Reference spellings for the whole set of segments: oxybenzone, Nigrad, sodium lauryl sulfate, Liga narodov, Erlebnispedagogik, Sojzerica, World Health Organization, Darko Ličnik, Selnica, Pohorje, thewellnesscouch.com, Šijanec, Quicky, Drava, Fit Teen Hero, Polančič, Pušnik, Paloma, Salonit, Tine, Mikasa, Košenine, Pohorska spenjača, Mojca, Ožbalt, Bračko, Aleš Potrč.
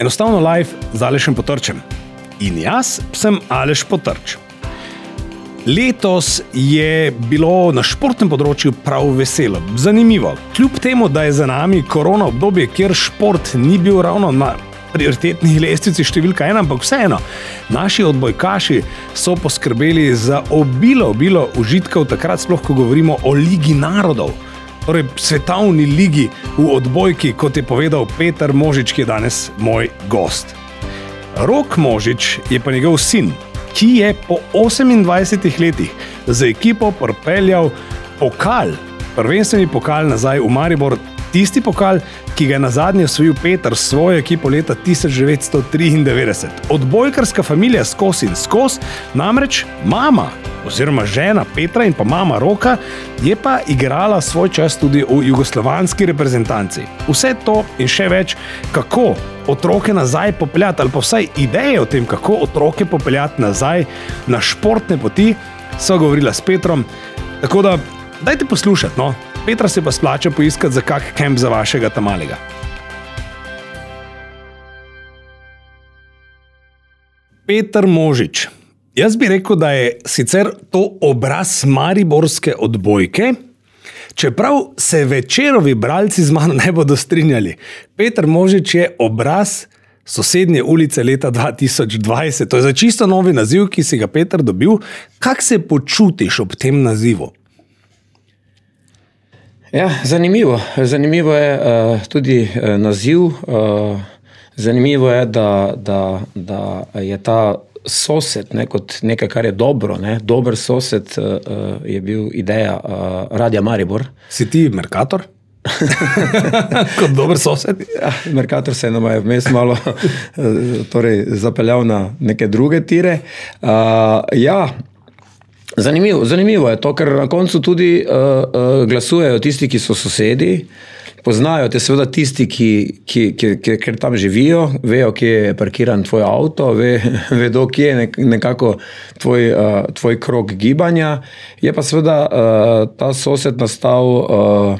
Enostavno live z Alešem Potrčem. In jaz sem Aleš Potrč. Letos je bilo na športnem področju prav veselo, zanimivo. Kljub temu, da je za nami korona obdobje, kjer šport ni bil ravno na prioritetni lestvici številka ena, ampak vseeno, naši odbojkaši so poskrbeli za obilo užitkov, takrat sploh, ko govorimo o Ligi narodov, torej svetovni ligi v odbojki, kot je povedal Peter Možič, ki je danes moj gost. Rok Možič je pa njegov sin, ki je po 28 letih za ekipo pripeljal prvenstveni pokal nazaj v Maribor, tisti pokal, ki ga je nazadnje osvojil Peter s svojo ekipo leta 1993. Odbojkarska familija skos in skos, namreč mama oziroma žena Petra in pa mama Roka je pa igrala svoj čas tudi v jugoslovanski reprezentanci. Vse to in še več, kako otroke nazaj popeljati ali pa vsaj ideje o tem, kako otroke popeljati nazaj na športne poti, sva govorila s Petrom, tako da dajte poslušati, no. Petra se pa splača poiskati za kak kemp za vašega tamalega. Peter Možič. Jaz bi rekel, da je sicer to obraz mariborske odbojke, čeprav se večerovi bralci z mano ne bodo strinjali. Peter Možič je obraz sosednje ulice leta 2020. To je za čisto novi naziv, ki si ga Peter dobil. Kako se počutiš ob tem nazivu? Ja, zanimivo. Zanimivo je tudi naziv. Zanimivo je, da je ta sosed, kot nekaj, kar je dobro, dober sosed je bil ideja Radja Maribor. Si ti Merkator? Kot dober sosed? Ja, Merkator se je nama vmes malo zapeljal na neke druge tire. Ja, zanimivo je to, ker na koncu tudi glasujejo tisti, ki so sosedi, poznajo te seveda tisti, ki tam živijo, vejo, kje je parkiran tvoj avto, vedo, kje je nekako tvoj krog gibanja. Je pa seveda ta sosed nastal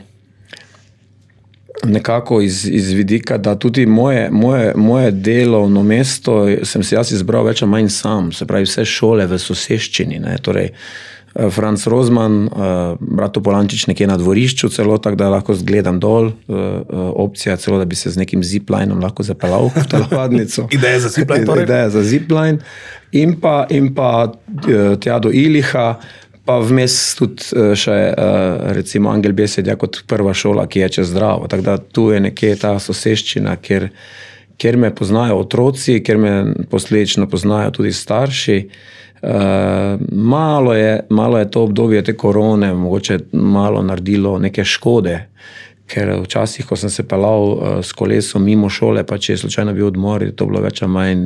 nekako iz vidika, da tudi moje delovno mesto sem si jaz izbral več ali manj sam, se pravi vse šole v soseščini, torej Franc Rosman, bratu Polančič nekje na dvorišču celo, tako da lahko gledam dol, opcija celo, da bi se z nekim ziplineom lahko zapeljal v telovadnico. Ideja za zipline torej? Ideja za zipline in pa tja do Eliha, pa vmes tudi še recimo Angel Besedja kot prva šola, ki je čez Dravo, tako da tu je nekje ta soseščina, kjer me poznajo otroci, kjer me posledično poznajo tudi starši. Malo je to obdobje te korone mogoče malo naredilo neke škode, ker včasih, ko sem se pelal s kolesom mimo šole, pa če je slučajno bil odmor, je to bilo več ali manj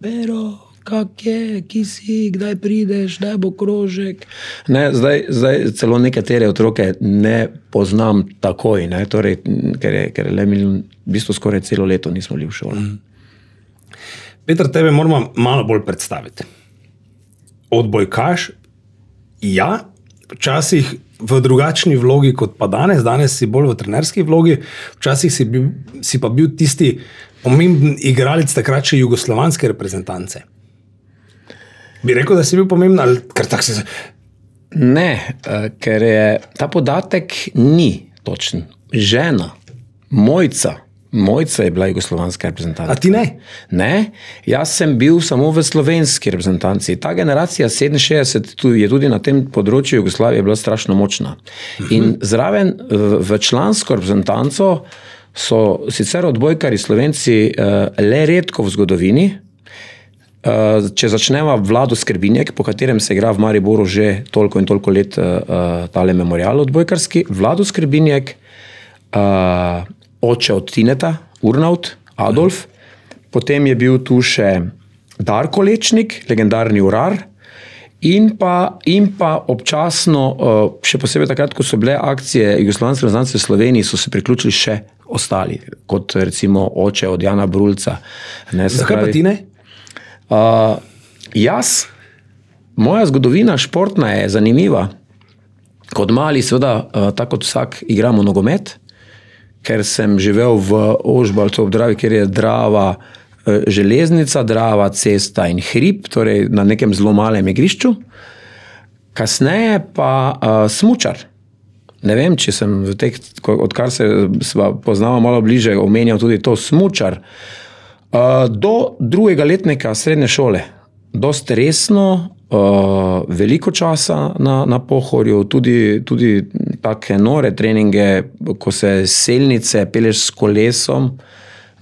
Pero, kak je, ki si, kdaj prideš, kdaj bo krožek. Zdaj celo nekatere otroke ne poznam takoj, torej, ker le v bistvu skoraj celo leto nismo bili v šole. Peter, tebe moramo malo bolj predstaviti. Odbojkaš, ja, včasih v drugačni vlogi kot pa danes, danes si bolj v trenerski vlogi, včasih si pa bil tisti pomemben igralec takrat še jugoslovanske reprezentance. Bi rekel, da si bil pomemben, ali kar tak se... Ne, ker je ta podatek ni točen. Žena, Mojca je bila jugoslovanska reprezentanca. A ti ne? Ne, jaz sem bil samo v slovenski reprezentanci. Ta generacija 67 je tudi na tem področju Jugoslavije bila strašno močna. In zraven v člansko reprezentanco so sicer odbojkari Slovenci le redko v zgodovini. Če začneva Vlado Skrbinjek, po katerem se igra v Mariboru že toliko in toliko let tale memorial odbojkarski, Vlado Skrbinjek, oče od Tineta, Urnaut, Adolf, potem je bil tu še Darko Ličnik, legendarni urar, in pa občasno, še posebej takrat, ko so bile akcije jugoslovanske reprezentance v Sloveniji, so se priključili še ostali, kot recimo oče od Jana Brulca. Zakaj pa Tine? Moja zgodovina športna je zanimiva. Kot mali, seveda, tako kot vsak, igramo nogomet, ker sem živel v Ožbaltu ob Dravi, kjer je Drava železnica, Drava cesta in hrib, torej na nekem zelo malem igrišču. Kasneje pa smučar. Ne vem, če sem v teh, odkar se poznava malo bliže, omenjal tudi to smučar. Do drugega letnika srednje šole. Dost resno, veliko časa na Pohorju, tudi take nore treninge, ko se selnice peleš s kolesom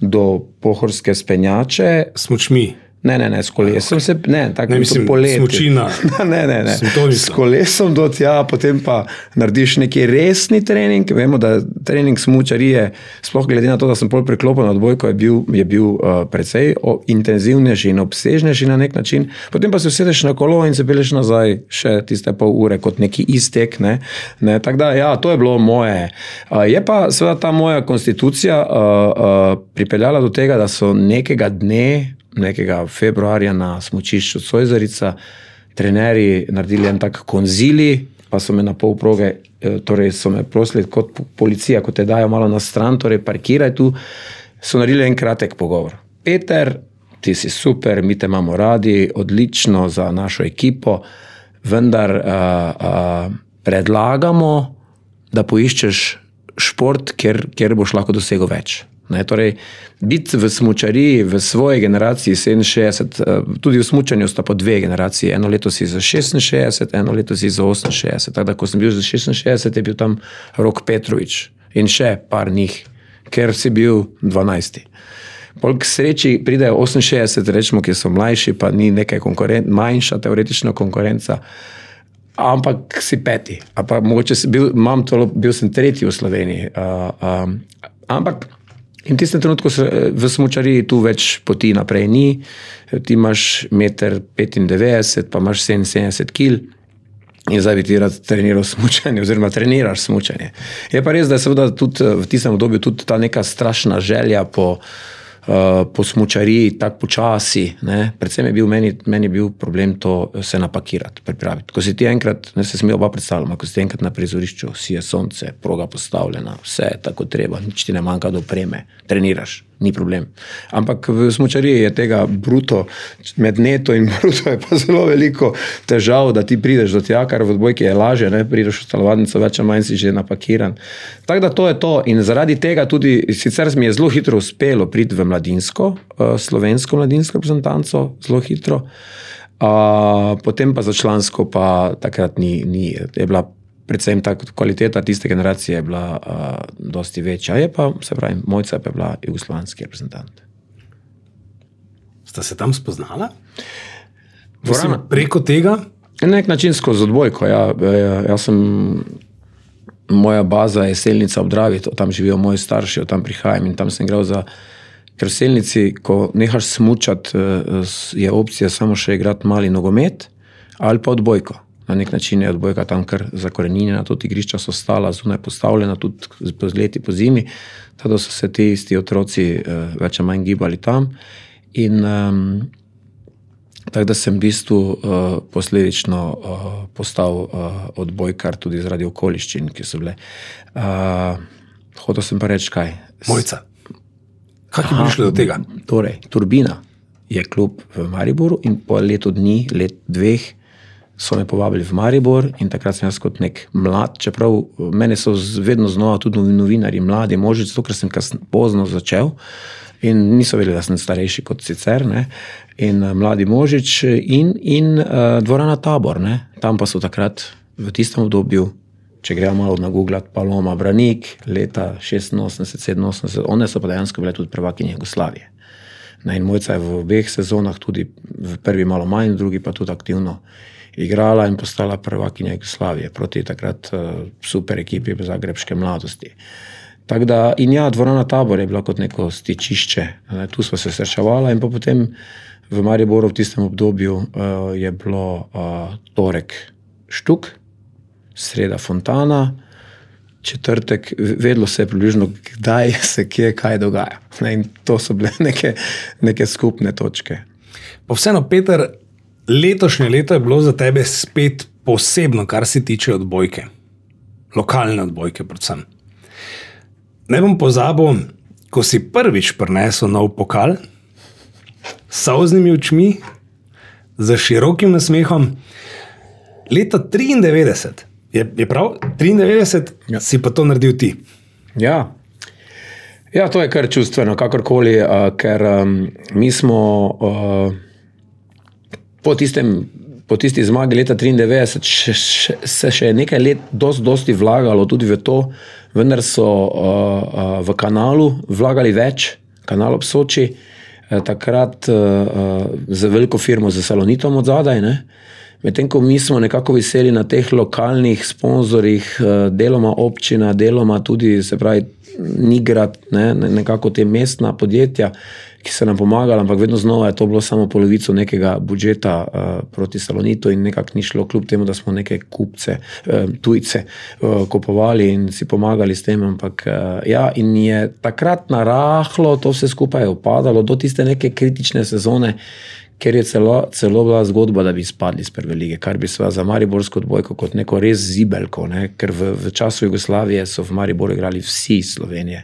do Pohorske spenjače. Smučmi? Ne, s kolesom okay. se, ne, tako ne, mislim, to poleti. Smučina. ne, s kolesom do tja, potem pa narediš neki resni trening. Vemo, da trening smučarije, sploh glede na to, da sem pol preklopil na odbojko, je bil precej intenzivnejši in obsežnejši na nek način. Potem pa se usedeš na kolo in se peleš nazaj še tiste pol ure kot neki iztek, ne. Tako da, ja, to je bilo moje. Je pa seveda ta moja konstitucija pripeljala do tega, da so nekega februarja na smučišču Sojzerica trenerji naredili en tak konzili, pa so me na pol proge, torej so me prosili kot policija, ko te dajo malo na stran, torej parkiraj tu, so naredili en kratek pogovor. Peter, ti si super, mi te imamo radi, odlično za našo ekipo, vendar predlagamo, da poiščeš šport, kjer boš lahko dosegel več. Ne, torej, biti v smučariji, v svoji generaciji 67, tudi v smučanju sta po dve generaciji, eno leto si za 66, eno leto si za 68, tako da ko sem bil za 66, je bil tam Rok Petrovič in še par njih, ker si bil 12. Polk sreči pridejo 68, rečemo, ki so mlajši, pa ni nekaj manjša teoretična konkurenca, ampak si peti, a pa mogoče bil sem tretji v Sloveniji, ampak in v tistem trenutku v smučariji tu več poti naprej ni, ti imaš 1,95 m, pa imaš 77 kg in zdaj bi ti rad treniral smučanje oziroma treniraš smučanje. Je pa res, da je seveda tudi v tistem obdobju tudi ta neka strašna želja po smučariji, tak počasi, ne, predvsem je bil meni je bil problem to se napakirati, pripraviti. Ko si ti enkrat, ne se smijo oba predstavljamo, ko si ti enkrat na prizorišču, si je sonce, proga postavljena, vse tako treba, nič ti ne manjka do opreme, treniraš, ni problem. Ampak v smučariji je tega bruto, med neto in bruto je pa zelo veliko težav, da ti prideš do tja, kar v odbojki je lažje, ne, prideš v stalovadnico, več manj si že napakiran. Tako da to je to in zaradi tega tudi, sicer mi je zelo hitro uspelo priti v mladinsko, slovensko mladinsko reprezentanco, zelo hitro, potem pa za člansko pa takrat ni je bila predvsem ta kvaliteta tiste generacije je bila dosti večja. Je pa, se pravi, Mojca pa je bila jugoslovanski reprezentant. Sta se tam spoznala? Mislim, preko tega? Nek načinsko z odbojko. Ja sem, moja baza je Selnica ob Dravi, tam živijo moji starši, tam prihajam in tam sem igral za, ker v Selnici, ko nehaš smučati, je opcija samo še igrati mali nogomet ali pa odbojko. Na nek način je odbojka tam kar zakorenjena, tudi igrišča so stala, zunaj postavljena, tudi po leti po zimi, tako da so se ti isti otroci več manj gibali tam. In tako da sem v bistvu posledično postal odbojkar tudi zaradi okoliščin, ki so bile. Hotel sem pa reči kaj? Mojca. Kako je prišlo do tega? Torej, Turbina je klub v Mariboru in po letu dni, let dveh, so me povabili v Maribor in takrat sem jaz kot nek mlad, čeprav mene so vedno znova tudi novinarji mladi možni, zato ker sem pozno začel in niso vedeli, da sem starejši kot sicer, ne, in mladi Možič in dvorana Tabor, ne, tam pa so takrat v tistem obdobju, če gremo malo naguglat, Paloma, Branik, leta 86, 87, one so pa dejansko bile tudi prvakinje Jugoslavije. In Mojca je v obeh sezonah tudi v prvi malo manj, v drugi pa tudi aktivno igrala in postala prvakinja Jugoslavije proti takrat super ekipi zagrebške mladosti. Tako da, in ja, dvorana Tabor je bila kot neko stičišče, ne, tu smo se srečevala in pa potem v Mariboru v tistem obdobju je bilo torek Štuk, sreda Fontana, četrtek, vedlo se je približno, kdaj se kje kaj dogaja. Ne, in to so bile neke skupne točke. Pa vseeno, Peter, letošnje leto je bilo za tebe spet posebno, kar se tiče odbojke. Lokalne odbojke, predvsem. Ne bom pozabil, ko si prvič prinesel nov pokal, s solznimi očmi, za širokim nasmehom, leta 93, je prav? 93 ja. Si pa to naredil ti. Ja. Ja, to je kar čustveno, kakorkoli, ker mi smo po tisti zmagi leta 93 se še nekaj let dosti vlagalo tudi v to, vendar so v kanalu vlagali več, kanal ob Soči, takrat z veliko firmo, z Salonitom od zadaj, ne? Medtem, ko mi smo nekako viseli na teh lokalnih sponzorih, deloma občina, deloma tudi, se pravi, Nigrad, ne? Nekako te mestna podjetja, ki se nam pomagala, ampak vedno znova je to bilo samo polovico nekega budžeta proti Salonitu in nekako ni šlo, kljub temu, da smo neke kupce, tujce kupovali in si pomagali s tem, ampak ja, in je takrat narahlo, to vse skupaj je upadalo do tiste neke kritične sezone, ker je celo bila zgodba, da bi izpadli iz prve lige, kar bi sva za mariborsko odbojko kot neko res zibelko, ne? Ker v času Jugoslavije so v Mariboru igrali vsi iz Slovenije.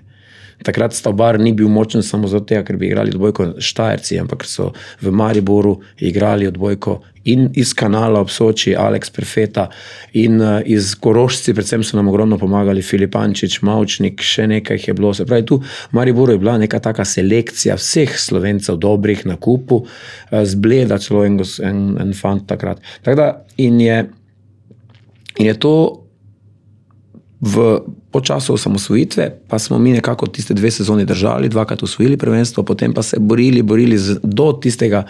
Takrat Tabor ni bil močen samo zato tega, ker bi igrali odbojko Štajerci, ampak so v Mariboru igrali odbojko in iz kanala ob Soči, Aleks Perfeta in iz Korošci, predvsem so nam ogromno pomagali Filipančič, Mavčnik, še nekaj je bilo. Se pravi, tu v Mariboru je bila neka taka selekcija vseh Slovencev dobrih na kupu, zbleda celo en fant takrat. Tako da in je to po času osamosvojitve, pa smo mi nekako tiste dve sezoni držali, dvakrat osvojili prvenstvo, potem pa se borili do tistega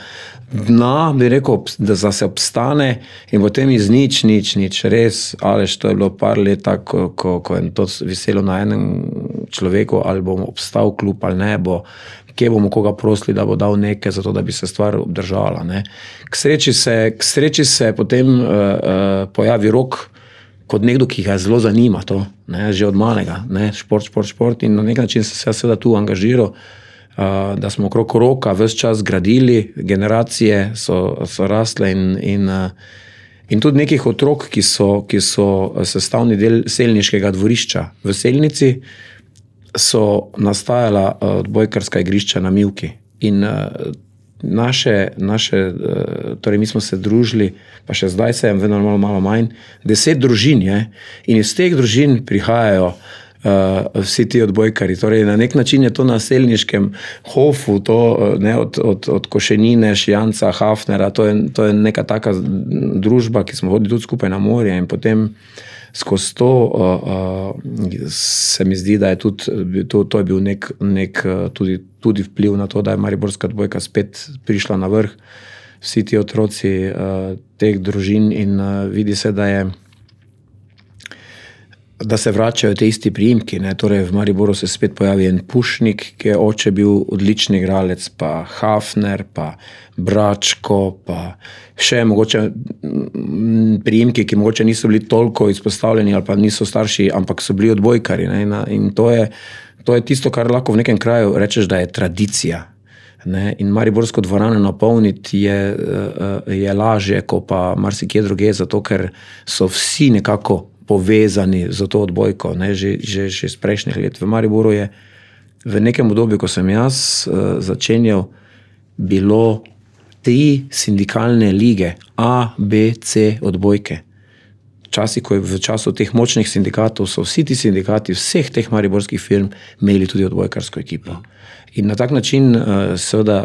dna, bi rekel, da se obstane in potem iz nič. Res, Aleš, to je bilo par let tako, ko je to viselo na enem človeku, ali bom obstal klub ali ne bo, kje bomo koga prosili, da bo dal nekaj zato, da bi se stvar obdržala. Ne. K sreči se potem pojavi Rok kot nekdo, ki ga zelo zanima to, ne, že od malega, ne, šport in na nek način sem se seveda tu angažiral, da smo okrog Roka ves čas gradili, generacije so rasle in tudi nekih otrok, ki so sestavni del selniškega dvorišča. V Selnici so nastajala odbojkarska igrišča na Milki in naše, torej mi smo se družili, pa še zdaj se je vedno malo manj, 10 družin je in iz teh družin prihajajo vsi ti odbojkari, torej na nek način je to na selniškem hofu, to, ne, od Košenine, Šijanca, Hafnera, to je neka taka družba, ki smo vodili tudi skupaj na morje in potem skozi to se mi zdi, da je tudi, to je bil nek tudi vpliv na to, da je mariborska odbojka spet prišla na vrh, vsi ti otroci teh družin in vidi se, da se vračajo te isti priimki, ne? Torej v Mariboru se spet pojavi en Pušnik, ki je oče bil odlični igralec, pa Hafner, pa Bračko, pa še mogoče priimki, ki mogoče niso bili toliko izpostavljeni ali pa niso starši, ampak so bili odbojkari, ne? In to je tisto, kar lahko v nekem kraju rečeš, da je tradicija. Ne? In mariborsko dvorano napolniti je lažje, ko pa marsikje druge, zato ker so vsi nekako povezani za to odbojko, ne, že iz prejšnjih let. V Mariboru je v nekem obdobju, ko sem jaz začenjal, bilo 3 sindikalne lige, A, B, C odbojke. V času teh močnih sindikatov so vsi ti sindikati vseh teh mariborskih firm imeli tudi odbojkarsko ekipo. In na tak način seveda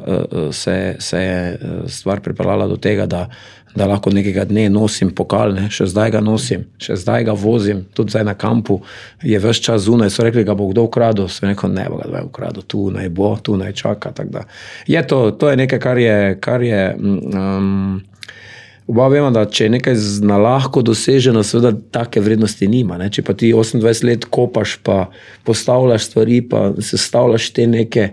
se je stvar pripeljala do tega, da lahko nekega dne nosim pokal, ne? Še zdaj ga nosim, še zdaj ga vozim, tudi zdaj na kampu je ves čas zunaj, so rekli, ga bo kdo ukradil, so rekel, ne bo ga dvaj ukradil, tu naj čaka, tak da. To je nekaj, kar je oba vemo, da če je nekaj lahko doseženo, seveda take vrednosti nima, ne? Če pa ti 28 let kopaš, pa postavljaš stvari, pa sestavljaš te neke,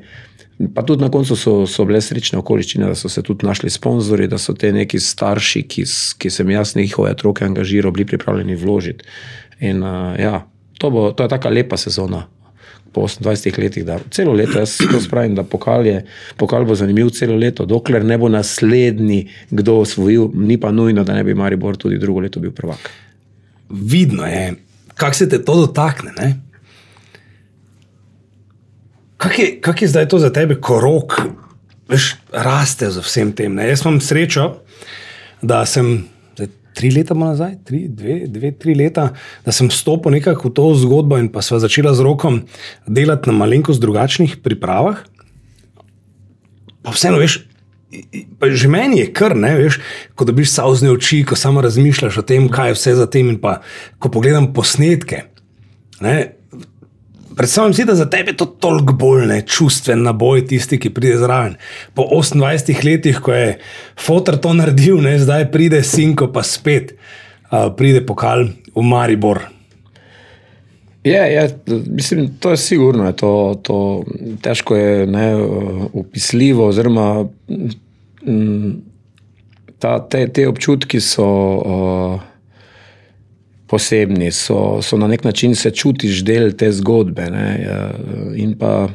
pa tudi na koncu so bile srečne okoliščine, da so se tudi našli sponzori, da so te neki starši, ki sem jaz njihove otroke angažiral, bili pripravljeni vložiti. In ja, to je taka lepa sezona po 28 letih, da celo leto, jaz to spravim, da pokal bo zanimiv celo leto, dokler ne bo naslednji kdo osvojil, ni pa nujno, da ne bi Maribor tudi drugo leto bil prvak. Vidno je, kako se te to dotakne, ne? Kak je zdaj to za tebe, ko Rok, veš, raste z vsem tem? Ne? Jaz imam srečo, da sem tri leta nazaj, da sem vstopil nekako v to zgodbo in pa sva začela z Rokom delati na malenkost drugačnih pripravah. Pa vseeno, veš, že meni je kar, ne, veš, ko dobiš solzne oči, ko samo razmišljaš o tem, kaj je vse za tem in pa, ko pogledam posnetke, ne, predstavljam si, da za tebe je to toliko bolj čustven naboj tisti, ki pride zraven. Po 28 letih, ko je Foter to naredil, ne, zdaj pride Sinko, pa spet pride pokal v Maribor. Je, mislim, to je sigurno, je to težko je opisljivo, oziroma te občutki so... posebni, so na nek način se čutiš del te zgodbe, ne? In pa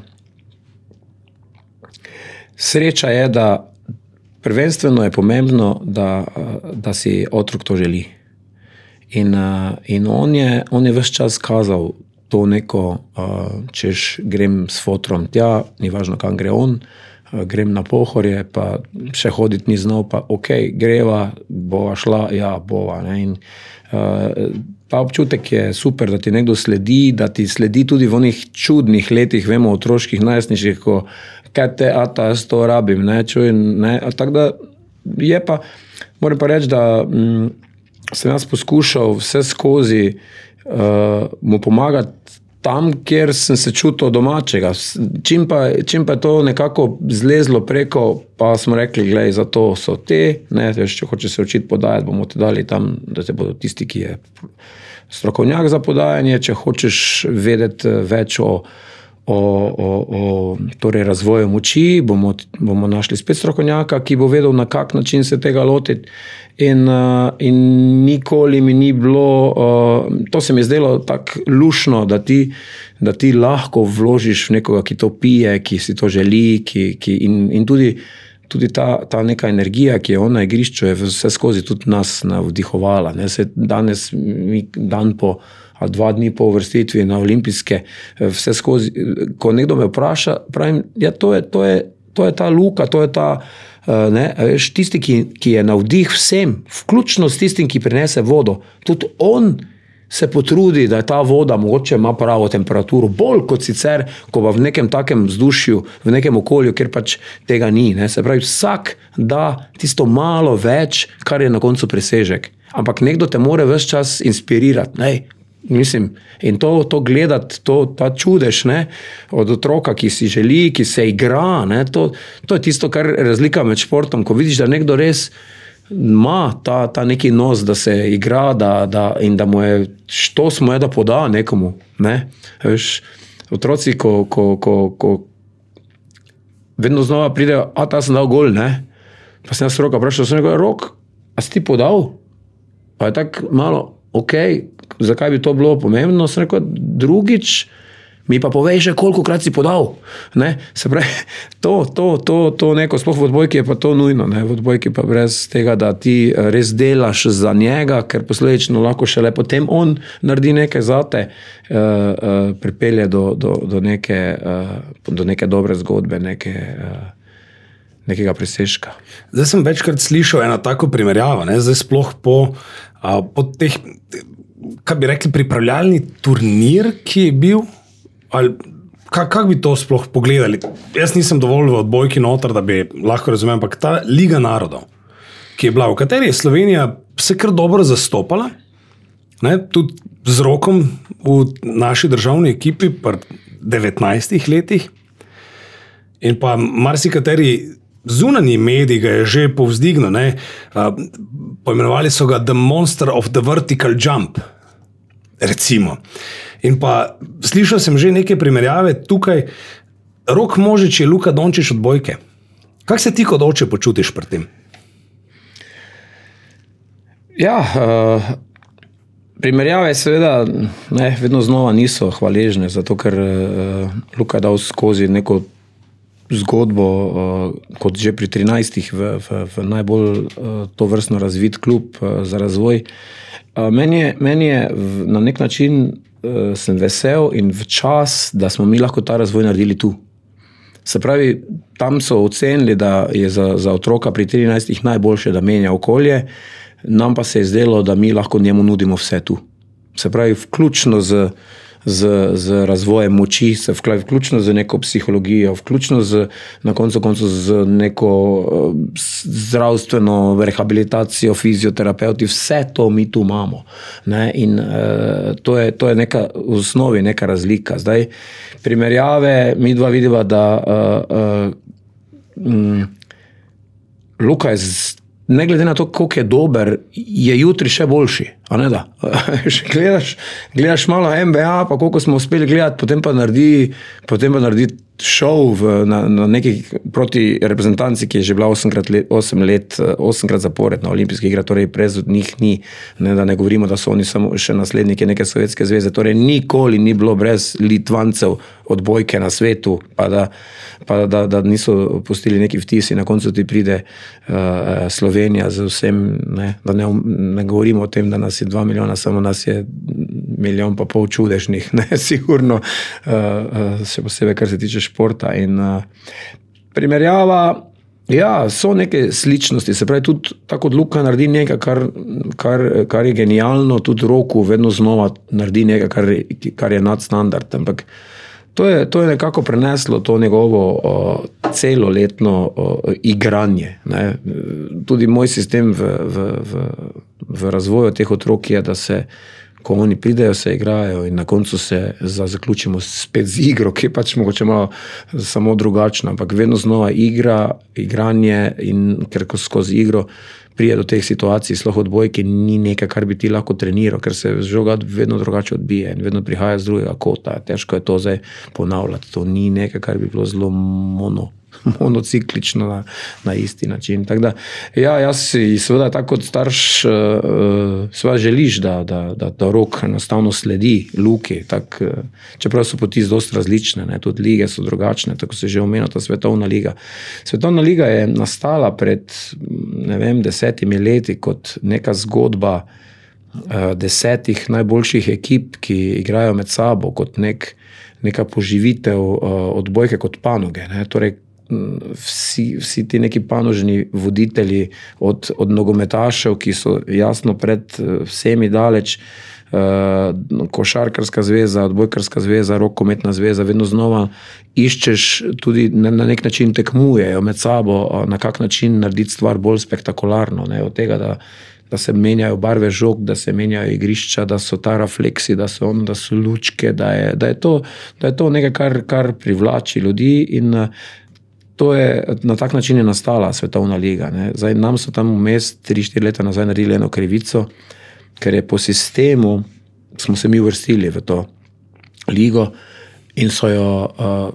sreča je, da prvenstveno je pomembno, da si otrok to želi. In on je ves čas kazal to neko, češ grem s Fotrom tja, ni važno kam gre on, grem na Pohorje, pa še hoditi ni znal, pa okej, greva, bova šla, ja, bova. Ne? In ta občutek je super, da ti nekdo sledi, da ti sledi tudi v onih čudnih letih, vemo, otroških, najstniških, ko kaj te, ata, jaz to rabim, ne, čuj, ne, tako da je pa, moram pa reči, da sem jaz poskušal vse skozi mu pomagati tam, kjer sem se čutil domačega. Čim pa je to nekako zlezlo preko, pa smo rekli, glej, za to so te, ne, veš, če hočeš se učiti podajati, bomo te dali tam, da te bodo tisti, ki je strokovnjak za podajanje, če hočeš vedeti več o torej razvoju moči, bomo našli spet strokovnjaka, ki bo vedel, na kak način se tega lotiti. In nikoli mi ni bilo, to se mi je zdelo tako lušno, da ti lahko vložiš v nekoga, ki to pije, ki si to želi, in tudi ta neka energija, ki je on na igrišču, je vse skozi tudi nas navdihovala. Ne? Se danes, dan po ali 2 dni po uvrstitvi na olimpijske, vse skozi, ko nekdo me vpraša, pravim, ja, to je ta luka, to je ta, ne, veš, tisti, ki je navdih vsem, vključno s tistim, ki prinese vodo. Tudi on se potrudi, da ta voda mogoče ima pravo temperaturo, bolj kot sicer, ko pa v nekem takem vzdušju, v nekem okolju, kjer pač tega ni. Ne. Se pravi, vsak da tisto malo več, kar je na koncu presežek. Ampak nekdo te more ves čas inspirirati, ne. Mislim, in to gledati, ta čudež, ne, od otroka, ki si želi, ki se igra, ne, to je tisto, kar razlika med športom, ko vidiš, da nekdo res ima ta neki nos, da se igra, in da mu je, što smo je, da poda nekomu, ne. Veš, otroci, ko vedno znova pridejo, ta sem dal gol, ne, pa sem jaz Roka vprašal, sem nekaj, Rok, a si ti podal? Pa je tako malo, okej, zakaj bi to bilo pomembno, sem rekel, drugič, mi pa povej še, kolikokrat si podal. Ne? Se pravi, to neko, sploh v odbojki je pa to nujno, ne? V odbojki pa brez tega, da ti res delaš za njega, ker posledično lahko šele potem on naredi nekaj zate, pripelje do neke dobre zgodbe, nekega presežka. Zdaj sem večkrat slišal eno tako primerjavo, ne? Zdaj sploh po teh, kaj bi rekli, pripravljalni turnir, ki je bil, ali kak bi to sploh pogledali? Jaz nisem dovolj v odbojki noter, da bi lahko razumel, ampak ta Liga narodov, ki je bila, v kateri je Slovenija se kar dobro zastopala, ne, tudi z Rokom v naši državni ekipi pri 19 letih, in pa marsikateri zunanji medij ga je že povzdignil, ne, poimenovali so ga The Monster of the Vertical Jump, recimo. In pa slišal sem že neke primerjave tukaj, Rok Možič je Luka Dončić odbojke. Kako se ti kot oče počutiš pri tem? Ja, primerjave seveda, ne, vedno znova niso hvaležne, zato ker Luka je dal skozi neko zgodbo, kot že pri 13 v najbolj tovrstno razvit klub za razvoj. Meni je na nek način, sem vesel in v čas, da smo mi lahko ta razvoj naredili tu. Se pravi, tam so ocenili, da je za otroka pri 13 najboljše, da menja okolje, nam pa se je zdelo, da mi lahko njemu nudimo vse tu. Se pravi, vključno z razvojem moči, vključno z neko psihologijo, vključno na koncu koncu z neko zdravstveno rehabilitacijo, fizioterapevti, vse to mi tu imamo. Ne? In to je neka v osnovi, neka razlika. Zdaj, primerjave, mi dva vidiva, da Luka je ne glede na to, koliko je dober, je jutri še boljši, a ne da? Gledaš malo NBA, pa koliko smo uspeli gledati, potem pa naredi šov na neki proti reprezentanci, ki je že bila 8 let zapored na olimpijskih igrah, torej prez od njih ni, ne, da ne govorimo, da so oni samo še nasledniki neke Sovjetske zveze, torej nikoli ni bilo brez Litvancev odbojke na svetu, pa da niso pustili neki vtisi, na koncu ti pride Slovenija z vsem, ne, da ne govorimo o tem, da nas je 2 milijona, samo nas je 1,5 milijona čudežnih, ne, sigurno, še posebej, kar se tiče športa. In primerjava, ja, so neke sličnosti, se pravi, tudi tako od Luka naredi nekaj, kar je genialno, tudi Roku vedno znova naredi nekaj, kar je nadstandard, ampak to je nekako preneslo to njegovo celoletno igranje. Ne. Tudi moj sistem v razvoju teh otrok je, da se, ko oni pridejo, se igrajo in na koncu se zaključimo spet z igro, ki je pač mogoče malo samo drugačna, ampak vedno znova igranje in ker skozi igro prije do teh situacij, sloh odbojke ni nekaj, kar bi ti lahko treniral, ker se žoga vedno drugače odbije in vedno prihaja z drugega kota. Težko je to zdaj ponavljati, to ni nekaj, kar bi bilo zelo monociklično na isti način. Tako da, ja, jaz si seveda tako kot starš seveda želiš, da Rok enostavno sledi Luki, tako, čeprav so poti dosti različne, ne, tudi lige so drugačne, tako se že omenila ta Svetovna liga. Svetovna liga je nastala pred, ne vem, 10 leti kot neka zgodba 10 najboljših ekip, ki igrajo med sabo, kot neka poživitev odbojke kot panoge, ne, torej vsi ti neki panožni voditelji od nogometašev, ki so jasno pred vsemi daleč, košarkarska zveza, odbojkarska zveza, rokometna zveza, vedno znova iščeš, tudi na nek način tekmujejo med sabo, na kak način narediti stvar bolj spektakularno, ne, od tega, da se menjajo barve žog, da se menjajo igrišča, da so ta refleksi, da so lučke, da je to nekaj, kar privlači ljudi in to je, na tak način je nastala Svetovna liga. Ne. Zdaj, nam so tam vmes 3-4 leta nazaj naredili eno krivico, ker je po sistemu, smo se mi uvrstili v to ligo in so jo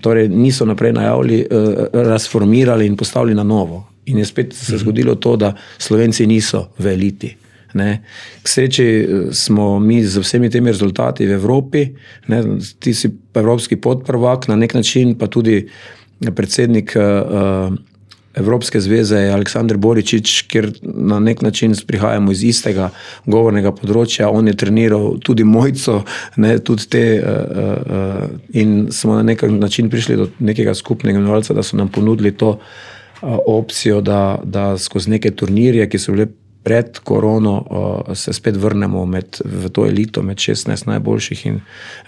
torej niso naprej najavili, razformirali in postavili na novo. In je spet se zgodilo to, da Slovenci niso v eliti. Ne. K sreči smo mi z vsemi temi rezultati v Evropi, ne, ti si evropski podprvak, na nek način pa tudi predsednik Evropske zveze je Aleksandar Boričič, kjer na nek način prihajamo iz istega govornega področja. On je treniral tudi Mojco, ne, tudi te in smo na nek način prišli do nekega skupnega imenovalca, da so nam ponudili to opcijo, da skozi neke turnirje, ki so bile pred korono, se spet vrnemo v to elito med 16 najboljših in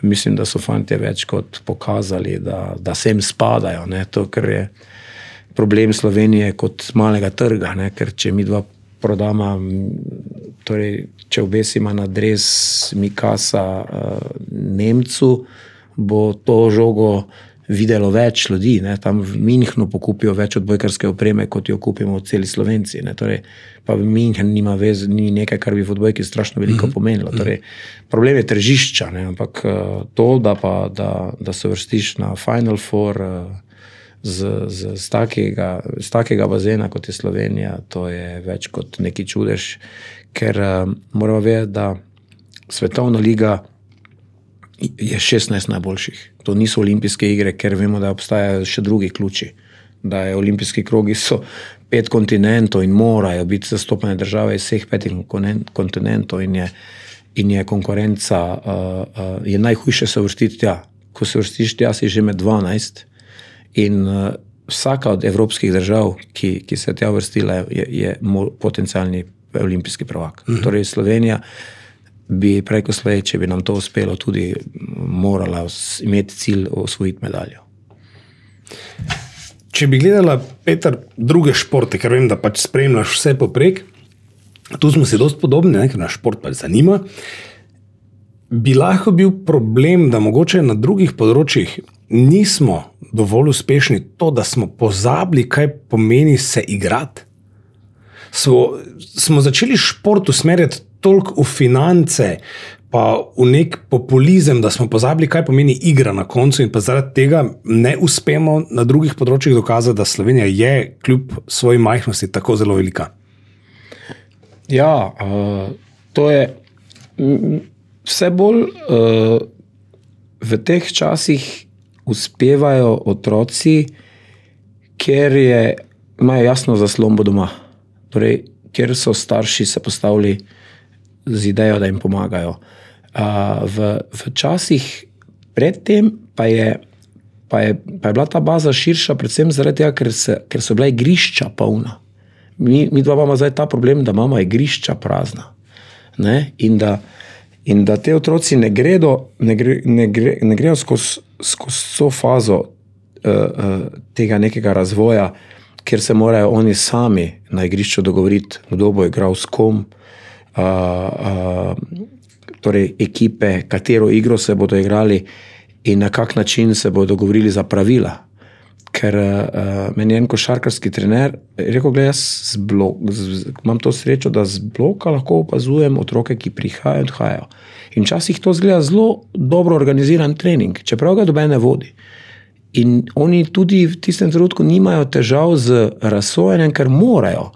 mislim, da so fantje več kot pokazali, da sem spadajo, ne, to, kar je problem Slovenije kot malega trga, ne, ker če mi dva prodama, torej, če obesima na dres Mikasa Nemcu, bo to žogo videlo več ljudi, ne, tam v Minhnu pokupijo več odbojkarske opreme, kot jo kupimo celi Slovenci, ne, torej, pa Minhen nima vez, ni nekaj, kar bi v odbojki strašno veliko pomenilo, torej, problem je tržišča, ne, ampak to, da se vrstiš na Final Four z takega bazena, kot je Slovenija, to je več kot neki čudež, ker moramo vedeti, da Svetovna liga je 16 najboljših. To niso olimpijske igre, ker vemo, da obstajajo še drugi ključi, da je olimpijski krogi so 5 kontinentov in morajo biti zastopane države iz vseh 5 kontinentov in je konkurenca, je najhujše se uvrstiti tja. ko se vrstiš tja, si že med 12 in vsaka od evropskih držav, ki se tja vrstila, je potencialni olimpijski prvak. Torej Slovenija bi preko slej, če bi nam to uspelo, tudi morala imeti cilj osvojiti medaljo. Če bi gledala, Peter, druge športe, ker vem, da pač spremljaš vse poprek, tu smo si dosti podobni, ker nas šport pač zanima, bi lahko bil problem, da mogoče na drugih področjih nismo dovolj uspešni to, da smo pozabili, kaj pomeni se igrati. Smo začeli šport usmerjati toliko v finance, pa v nek populizem, da smo pozabili, kaj pomeni igra na koncu in pa zaradi tega ne uspemo na drugih področjih dokazati, da Slovenija je kljub svoji majhnosti tako zelo velika. Ja, to je vse bolj v teh časih uspevajo otroci, kjer imajo jasno zaslombo doma. Torej, kjer so starši se postavili z idejo, da jim pomagajo. V časih predtem pa je bila ta baza širša, predvsem zaradi tega, ker so bila igrišča polna. Mi dva imamo zdaj ta problem, da imamo igrišča prazna. In da te otroci ne grejo skozi to fazo tega nekega razvoja, kjer se morajo oni sami na igrišču dogovoriti, kdo bo igral s kom, torej ekipe, katero igro se bodo igrali in na kak način se bodo dogovorili za pravila. Ker meni je en košarkarski trener rekel, gleda, jaz imam to srečo, da z bloka lahko opazujem otroke, ki prihajajo in odhajajo. In včasih to zgleda zelo dobro organiziran trening, čeprav ga dobe ne vodi. In oni tudi v tistem trenutku nimajo težav z razsojenjem, ker morajo.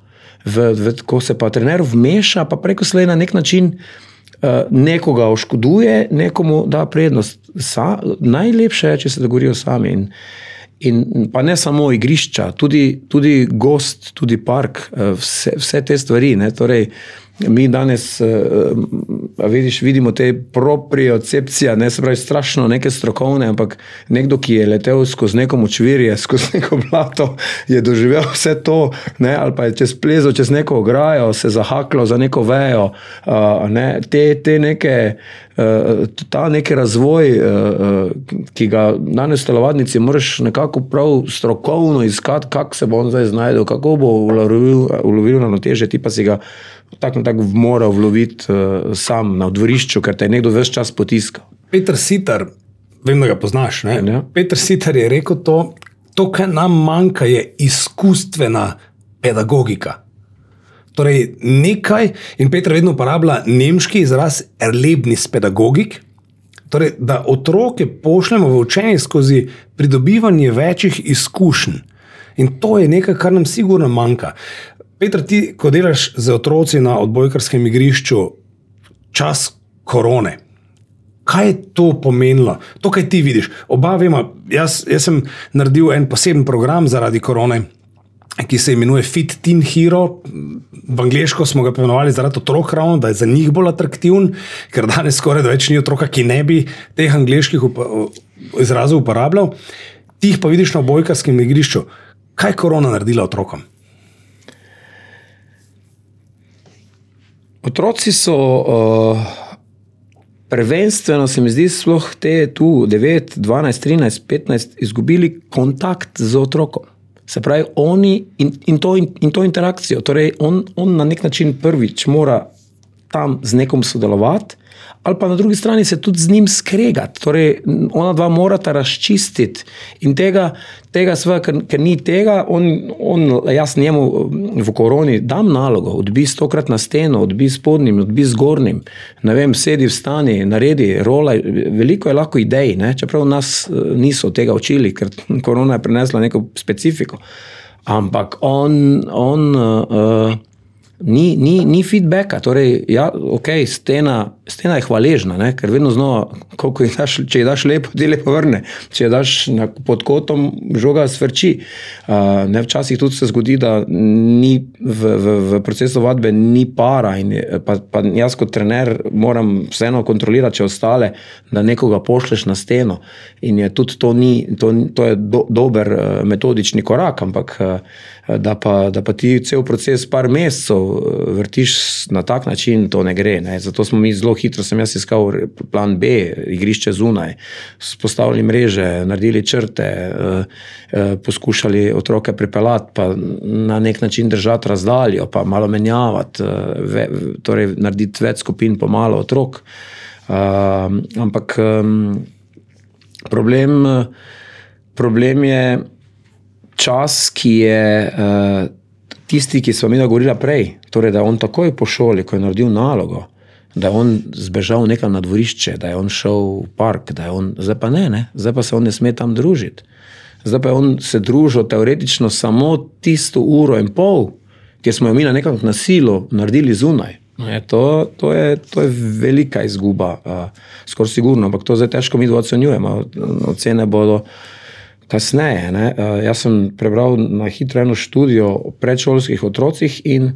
Ko se pa trener vmeša, pa preko slej na nek način nekoga oškoduje, nekomu da prednost. Najlepše je, če se dogovorijo sami. Pa ne samo igrišča, tudi gost, tudi park, vse te stvari. Torej, mi danes vidimo te propriocepcije, se pravi strašno neke strokovne, ampak nekdo, ki je letel skozi neko močvirje, skozi neko blato, je doživel vse to, ali pa je čez plezo, čez neko ograjo, se zahaklo za neko vejo, ta neki razvoj, ki ga danes v telovadnici moraš nekako prav strokovno iskati, kako se bo on zdaj znajdel, kako bo ulovil ravnotežje, ti pa si ga tako moral vloviti sam na dvorišču, ker te je nekdo ves čas potiskal. Peter Sitar, vem, da ga poznaš, ne? Peter Sitar je rekel to, kaj nam manjka, je izkustvena pedagogika. Torej nekaj, in Peter vedno uporablja nemški izraz Erlebnispedagogik, torej da otroke pošljemo v učenje skozi pridobivanje večjih izkušenj. In to je nekaj, kar nam sigurno manjka. Peter, ti, ko delaš z otroci na odbojkarskem igrišču čas korone, kaj je to pomenilo? To, kaj ti vidiš. Oba vemo, jaz sem naredil en poseben program zaradi korone, ki se imenuje Fit Teen Hero. V angleško smo ga pomenovali zaradi otrok ravno, da je za njih bolj atraktivn, ker danes skoraj da več ni otroka, ki ne bi teh angleških izrazov uporabljal. Ti jih pa vidiš na odbojkarskem igrišču. Kaj je korona naredila otrokom? Otroci so prvenstveno, se mi zdi, sploh te tu 9, 12, 13, 15 izgubili kontakt z otrokom. Se pravi, oni in to interakcijo. Torej, on na nek način prvič mora tam z nekom sodelovati, ali pa na drugi strani se tudi z njim skregati. Torej, ona dva morata razčistiti in tega svega, ker ni tega, jaz njemu v koroni dam nalogo, odbi 100-krat na steno, odbi spodnjim, odbi zgornjim, ne vem, sedi, vstani, naredi, rolaj, veliko je lahko idej, čeprav nas niso tega učili, ker korona je prinesla neko specifiko. Ampak on ni feedbacka, torej, ja, ok, stena Stena je hvaležna, ne? Ker vedno znova, koliko jih daš, če jih daš lepo, ti lepo vrne. Če jih daš pod kotom, žoga svrči. Ne, včasih tudi se zgodi, da ni v procesu vadbe ni para. Pa jaz kot trener moram vseeno kontrolirati, če ostale, da nekoga pošleš na steno. In je tudi to je dober metodični korak, ampak da pa ti cel proces par mesecev vrtiš na tak način, to ne gre. Ne? Zato smo mi zelo hitro, sem jaz iskal plan B, igrišče zunaj, postavili mreže, naredili črte, poskušali otroke pripeljati, pa na nek način držati razdaljo, pa malo menjavati, torej narediti več skupin po malo otrok. Ampak problem je čas, ki je tisti, ki smo mi govorila prej, torej da on takoj po šoli, ko je naredil nalogo, da je on zbežal nekam na dvorišče, da je on šel v park, da je on, zdaj pa ne, zdaj pa se on ne sme tam družiti. Zdaj pa je on se družil teoretično samo tisto uro in pol, kjer smo jo mi na nekak nasilo naredili zunaj. To je velika izguba, skoraj sigurno, ampak to zdaj težko mi ocenjujemo, ocene bodo kasneje. Ne? Jaz sem prebral na hitro eno študijo o predšolskih otrocih in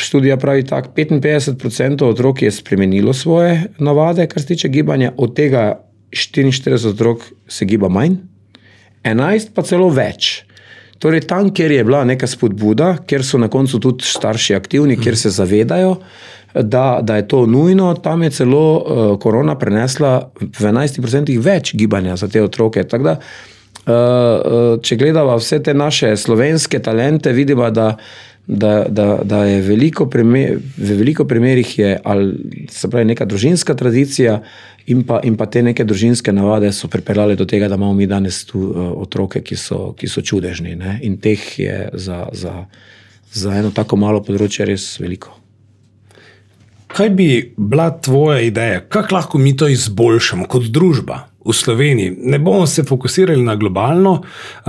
študija pravi tak, 55% otrok je spremenilo svoje navade, kar se tiče gibanja, od tega 44 otrok se giba manj, 11 pa celo več. Torej tam, kjer je bila neka spodbuda, kjer so na koncu tudi starši aktivni, kjer se zavedajo, da je to nujno, tam je celo korona prenesla v 11% več gibanja za te otroke. Tako da, če gledava vse te naše slovenske talente, vidiva, da je v veliko primerih je, ali se pravi neka družinska tradicija in pa te neke družinske navade so pripeljale do tega, da imamo mi danes tu otroke, ki so čudežni, ne? In teh je za eno tako malo področje res veliko. Kaj bi bila tvoja ideja? Kako lahko mi to izboljšamo kot družba v Sloveniji? Ne bomo se fokusirali na globalno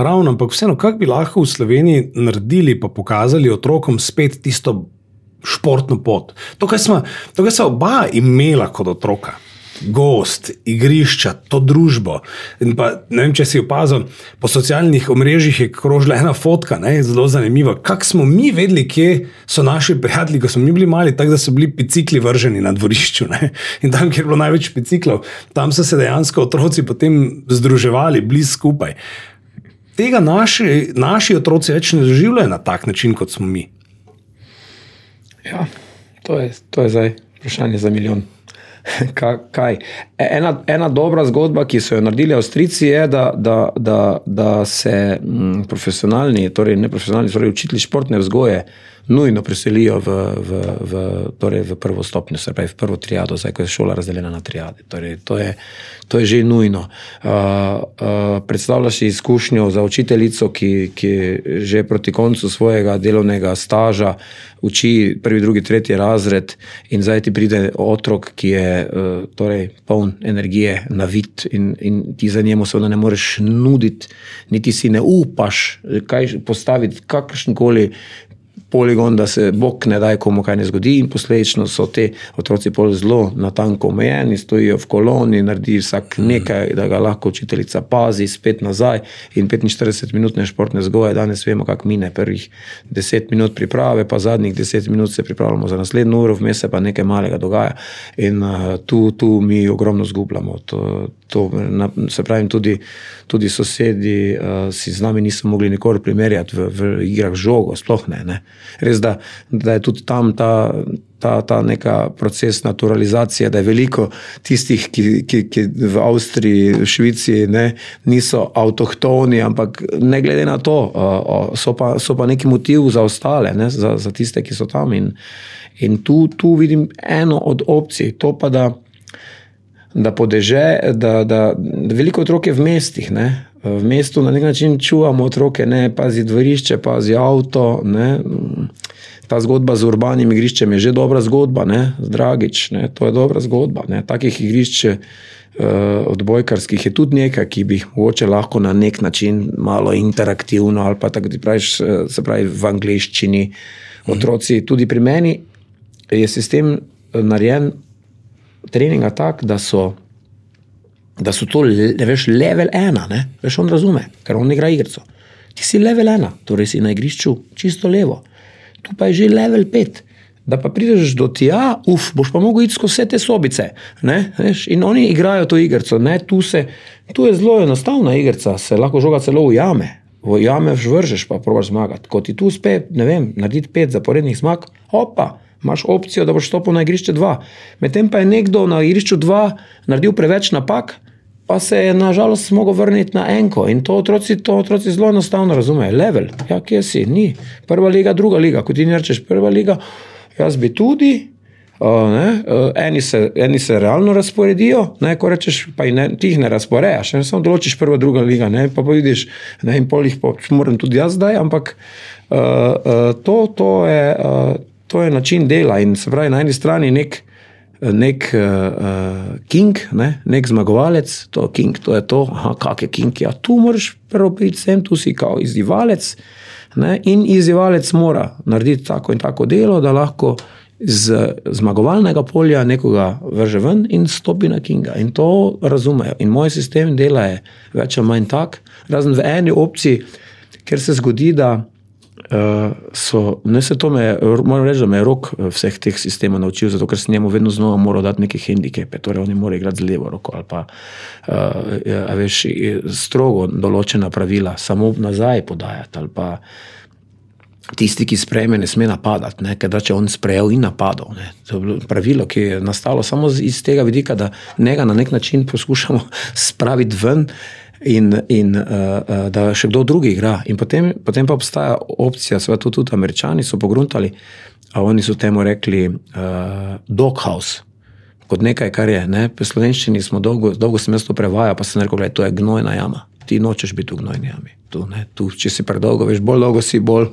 ravno, ampak vseeno, kako bi lahko v Sloveniji naredili pa pokazali otrokom spet tisto športno pot? To, kar so oba imela kot otroka. Gost, igrišča, to družbo. In pa, ne vem, če si opazil, po socialnih omrežjih je krožila ena fotka, ne, zelo zanimiva. Kako smo mi vedeli, kje so naši prijatelji, ko smo mi bili mali, tako da so bili bicikli vrženi na dvorišču. Ne. In tam, kjer je bilo največ biciklov, tam so se dejansko otroci potem združevali, bili skupaj. Tega naši otroci več ne doživljajo na tak način, kot smo mi. Ja, to je zdaj vprašanje za milijon. Kaj? Ena dobra zgodba, ki so jo naredili Avstrijci, je, da se profesionalni, torej neprofesionalni, torej učitelji športne vzgoje nujno preselijo v prvo stopnjo, se pravi v prvo triado, zdaj ko je šola razdeljena na triade. Torej, to je že nujno. Predstavljaš izkušnjo za učiteljico, ki že proti koncu svojega delovnega staža uči prvi, drugi, tretji razred in zdaj ti pride otrok, ki je torej poln energije, navit in ti za njemu seveda ne moreš nuditi, niti si ne upaš kaj postaviti kakršenkoli poligon, da se bog ne daj komu kaj ne zgodi in posledično so te otroci pol zelo natanko omejeni, stojijo v koloni, naredi vsak nekaj, da ga lahko učiteljica pazi, spet nazaj in 45-minutne športne vzgoje, danes vemo, kako mine prvih 10 minut priprave, pa zadnjih 10 minut se pripravljamo za naslednjo uro, vmes se pa nekaj malega dogaja in tu mi ogromno zgubljamo. Se pravi, tudi sosedi si z nami niso mogli nikoli primerjati v igrah žogo, sploh ne. Res, da je tudi tam ta neka proces naturalizacije, da je veliko tistih, ki v Avstriji, Švici niso avtohtoni, ampak ne glede na to, so pa neki motiv za ostale, ne, za tiste, ki so tam. In tu vidim eno od opcij, to pa da veliko otrok je v mestih, ne. V mestu na nek način čuvamo otroke, ne, pazi dvorišče, pazi avto, ne. Ta zgodba z urbanim igriščem je že dobra zgodba, ne, Dragič, ne, to je dobra zgodba, ne. Takih igrišč odbojkarskih je tudi nekaj, ki bi jih mogoče lahko na nek način malo interaktivno ali pa tako ti praviš, se pravi v angleščini. Otroci, tudi pri meni je sistem narejen treninga tak, da so to, ne veš, level ena, ne? Veš, on razume, ker on igra igrico. Ti si level ena, torej si na igrišču čisto levo. Tu pa je že level 5. Da pa prideš do tja, boš pa mogel iti skozi vse te sobice, ne, veš, in oni igrajo to igrico, ne, tu je zelo enostavna igrica, se lahko žoga celo v jame vržeš, pa probaš zmagati, ko ti tu uspe, ne vem, narediti 5 zaporednih zmag, opa, imaš opcijo, da boš stopil na igrišče 2, medtem pa je nekdo na igrišču 2 naredil preveč napak, pa se je nažalost mogel vrniti na enko in to otroci zelo enostavno razumejo, level, ja, kje si, ni, prva liga, druga liga, ko ti ne rečeš prva liga, jaz bi tudi, eni se realno razporedijo, ne, ko rečeš, pa ti jih ne razporejaš, ne, samo določiš prva, druga liga, ne, pa vidiš, ne, in pol jih moram tudi jaz zdaj, ampak to je način dela in se pravi na eni strani nek king, ne, nek zmagovalec, to king, to je to, aha, kak je king, ja, tu moraš prvo priti sem, tu si kao izzivalec, ne, in izzivalec mora narediti tako in tako delo, da lahko z zmagovalnega polja nekoga vrže ven in stopi na kinga. In to razumejo. In moj sistem dela je več ali manj tak, razen v eni opciji, ker se zgodi, da so, ne se to me, moram reči, da me je Rok vseh teh sistema naučil, zato ker sem njemu vedno znova moral dati neke handikepe, torej oni morajo igrati z levo roko ali pa, veš, strogo določena pravila, samo nazaj podajati ali pa tisti, ki sprejme, ne sme napadati, ne, ker da če on sprejel in napadal, ne, to je bilo pravilo, ki je nastalo samo iz tega vidika, da njega na nek način poskušamo spraviti ven, in da še kdo drugi igra. In potem pa obstaja opcija, seveda tudi Američani so pogruntali, a oni so temu rekli doghouse, kot nekaj, kar je, ne, po slovenščini smo dolgo sem jaz to prevaja, pa sem rekel, gledaj, to je gnojna jama, ti nočeš biti v gnojni jami, tu, če si predolgo, veš, bolj dolgo si, bolj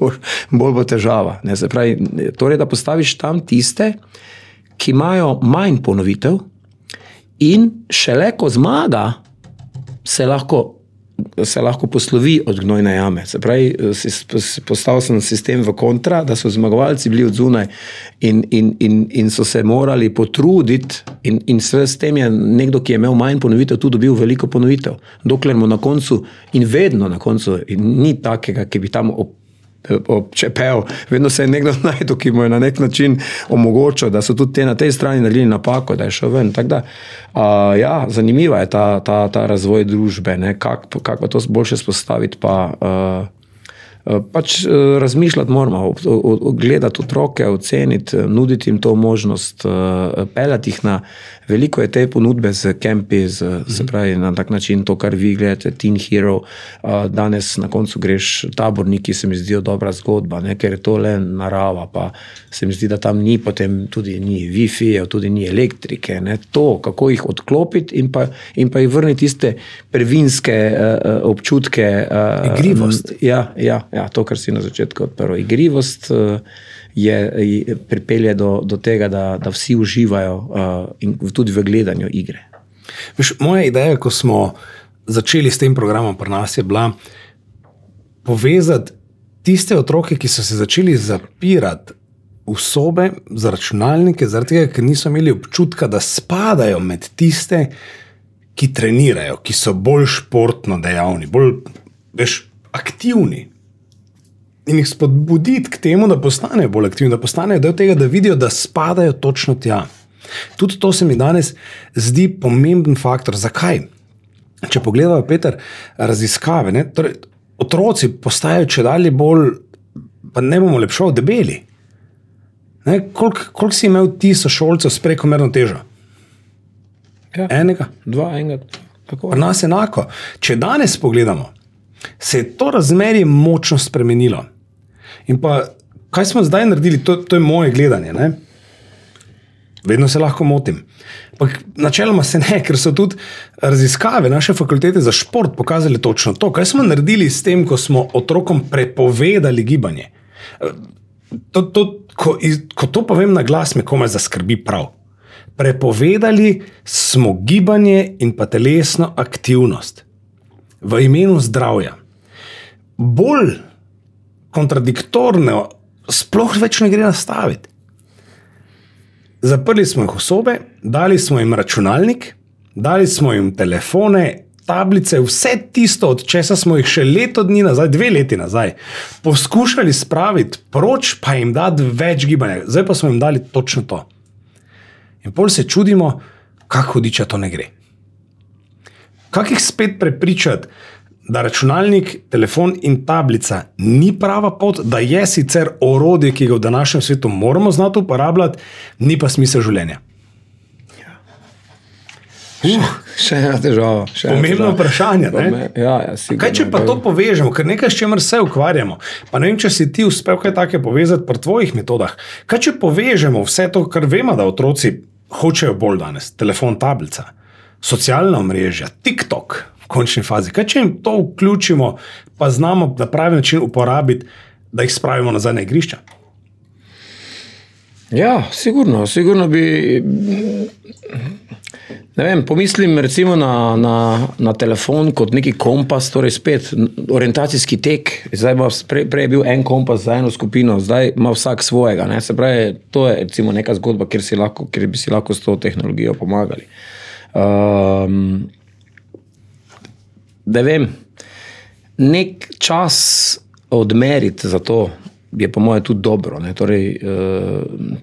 bo težava, ne, se pravi, torej, da postaviš tam tiste, ki imajo manj ponovitev in šele ko zmaga, se lahko poslovi od gnojne jame. Se pravi, postavil sem sistem v kontra, da so zmagovalci bili od zunaj in so se morali potruditi in s tem je nekdo, ki je imel manj ponovitev, tudi dobil veliko ponovitev. Dokler mu na koncu in vedno na koncu ni takega, ki bi tam občepel. Vedno se je nekdo najdu, ki mu je na nek način omogočil, da so tudi na tej strani naredili napako, da je šel ven. Tako da, ja, zanimiva je ta razvoj družbe, ne, kak pa to boljše spostaviti, pa pač razmišljati moramo, gledati otroke, oceniti, nuditi jim to možnost, peljati jih na, veliko je te ponudbe z kempi, se pravi na tak način to, kar vi gledate, Teen Hero, danes na koncu greš taborniki, se mi zdijo dobra zgodba, ne, ker je to le narava, pa se mi zdi, da tam ni, potem tudi ni wifi-jev, tudi ni elektrike, ne, to, kako jih odklopiti in pa jih vrniti tiste prvinske občutke. Igrivost. Ja, to, kar si na začetku odprl. Igrivost je pripelje do tega, da vsi uživajo in tudi v gledanju igre. Veš, moja ideja, ko smo začeli s tem programom pri nas, je bila povezati tiste otroke, ki so se začeli zapirati v sobe za računalnike, zaradi tega, ker niso imeli občutka, da spadajo med tiste, ki trenirajo, ki so bolj športno dejavni, bolj, veš, aktivni. In jih spodbuditi k temu, da postanejo bolj aktivni, da postanejo del tega, da vidijo, da spadajo točno tja. Tudi to se mi danes zdi pomemben faktor. Zakaj? Če pogledava, Peter, raziskave, ne, torej otroci postajajo če dalje bolj, pa ne bomo lepšal, debeli. Koliko si imel ti sošolcev s prekomerno težo? Ja, enega? Dva, enega. Pri nas enako. Če danes pogledamo, se je to razmerje močno spremenilo. In pa, kaj smo zdaj naredili, to je moje gledanje, ne? Vedno se lahko motim. Pa načeloma se ne, ker so tudi raziskave naše fakultete za šport pokazali točno to. Kaj smo naredili s tem, ko smo otrokom prepovedali gibanje? Ko to povem na glas, me komaj zaskrbi prav. Prepovedali smo gibanje in pa telesno aktivnost v imenu zdravja. Bolj kontradiktorno sploh več ne gre nastaviti. Zaprli smo jih v sobe, Dali smo jim računalnik, dali smo jim telefone, tablice, vse tisto, od česa smo jih še leto dni nazaj, 2 leti nazaj, poskušali spraviti proč, pa jim dati več gibanja. Zdaj pa smo jim dali točno to. In pol se čudimo, kako hudiča to ne gre. Kako jih spet prepričati, da računalnik, telefon in tablica ni prava pot, da je sicer orodje, ki ga v današnjem svetu moramo znati uporabljati, ni pa smisel življenja. Še ena težava. Pomembno vprašanje. Kaj, če pa to povežemo, ker nekaj, s čemer se ukvarjamo, pa ne vem, če si ti uspel kaj take povezati pri tvojih metodah. Kaj, če povežemo vse to, kar vemo, da otroci hočejo bolj danes, telefon, tablica, socialna omrežja, TikTok v končni fazi. Kaj, če jim to vključimo, pa znamo na pravi način uporabiti, da jih spravimo nazaj na igrišča? Ja, sigurno bi... Ne vem, pomislim recimo na telefon kot neki kompas, torej spet orientacijski tek. Zdaj prej je bil en kompas za eno skupino, zdaj ima vsak svojega, ne? Se pravi, to je recimo neka zgodba, kjer bi si lahko s to tehnologijo pomagali. Da vem, nek čas odmeriti za to je po moje tudi dobro, ne? Torej,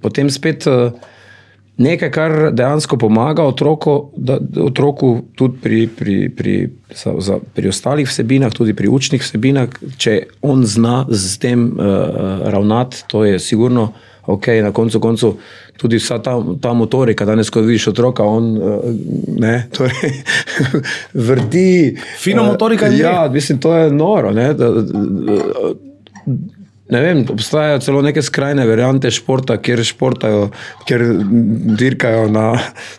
potem spet... Nekaj, kar dejansko pomaga otroku tudi pri ostalih vsebinah, tudi pri učnih vsebinah, če on zna s tem ravnati, to je sigurno ok, na koncu tudi vsa ta motorika, danes, ko vidiš otroka, on ne, torej vrti. Fino motorika je. Ja, mislim, to je noro, ne. Ne vem, obstajajo celo neke skrajne variante športa, kjer športajo, kjer dirkajo na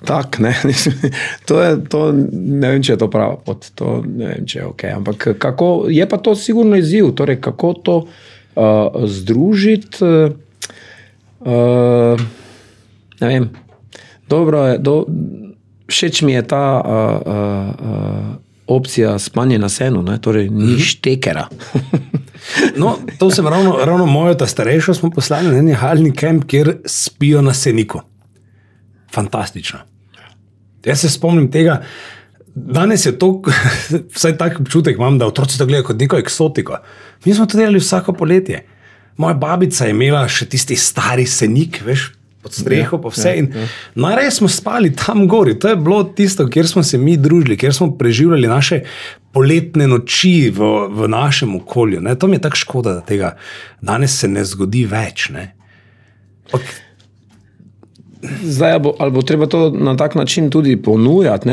tak, ne. To ne vem, če je to prava pot, to ne vem, če je ok. Ampak kako, je pa to sigurno izziv, torej kako to združiti, ne vem, dobro je, všeč mi je ta opcija spanje na senu, ne, torej ni štekera. No, to sem ravno mojo, ta starejšo smo poslali na eni halni kamp, kjer spijo na seniku. Fantastično. Jaz se spomnim tega, danes je to, vsaj tak občutek imam, da otroci to gledajo kot neko eksotiko. Mi smo to delali vsako poletje. Moja babica je imela še tisti stari senik, veš, pod streho, pa vse. In narej smo spali tam gori. To je bilo tisto, kjer smo se mi družili, kjer smo preživljali naše poletne noči v našem okolju. To mi je tako škoda, da tega danes se ne zgodi več. Zdaj, ali bo treba to na tak način tudi ponujati.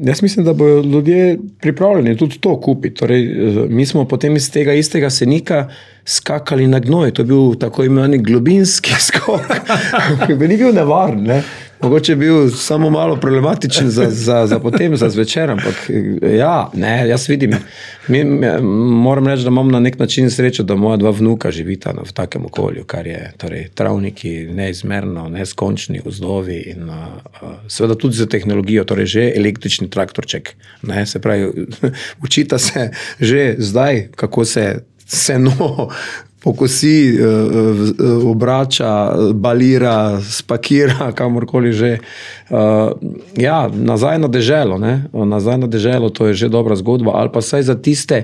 Jaz mislim, da bojo ljudje pripravljeni tudi to kupiti. Torej, mi smo potem iz tega istega senika skakali na gnoj. To je bil tako imenovani globinski skok, ki bi ni bil nevaren, ne? Mogoče je bil samo malo problematičen za potem, za zvečer, ampak ja, ne, jaz vidim. Moram reči, da imam na nek način srečo, da moja 2 vnuka živita v takem okolju, kar je torej travniki neizmerno, neskončni gozdovi in seveda tudi za tehnologijo, torej že električni traktorček, ne, se pravi, učita se že zdaj, kako se seno pokosi, obrača, balira, spakira, kamorkoli že. Ja, nazaj na deželo, ne? Nazaj na deželo, to je že dobra zgodba, ali pa saj za tiste,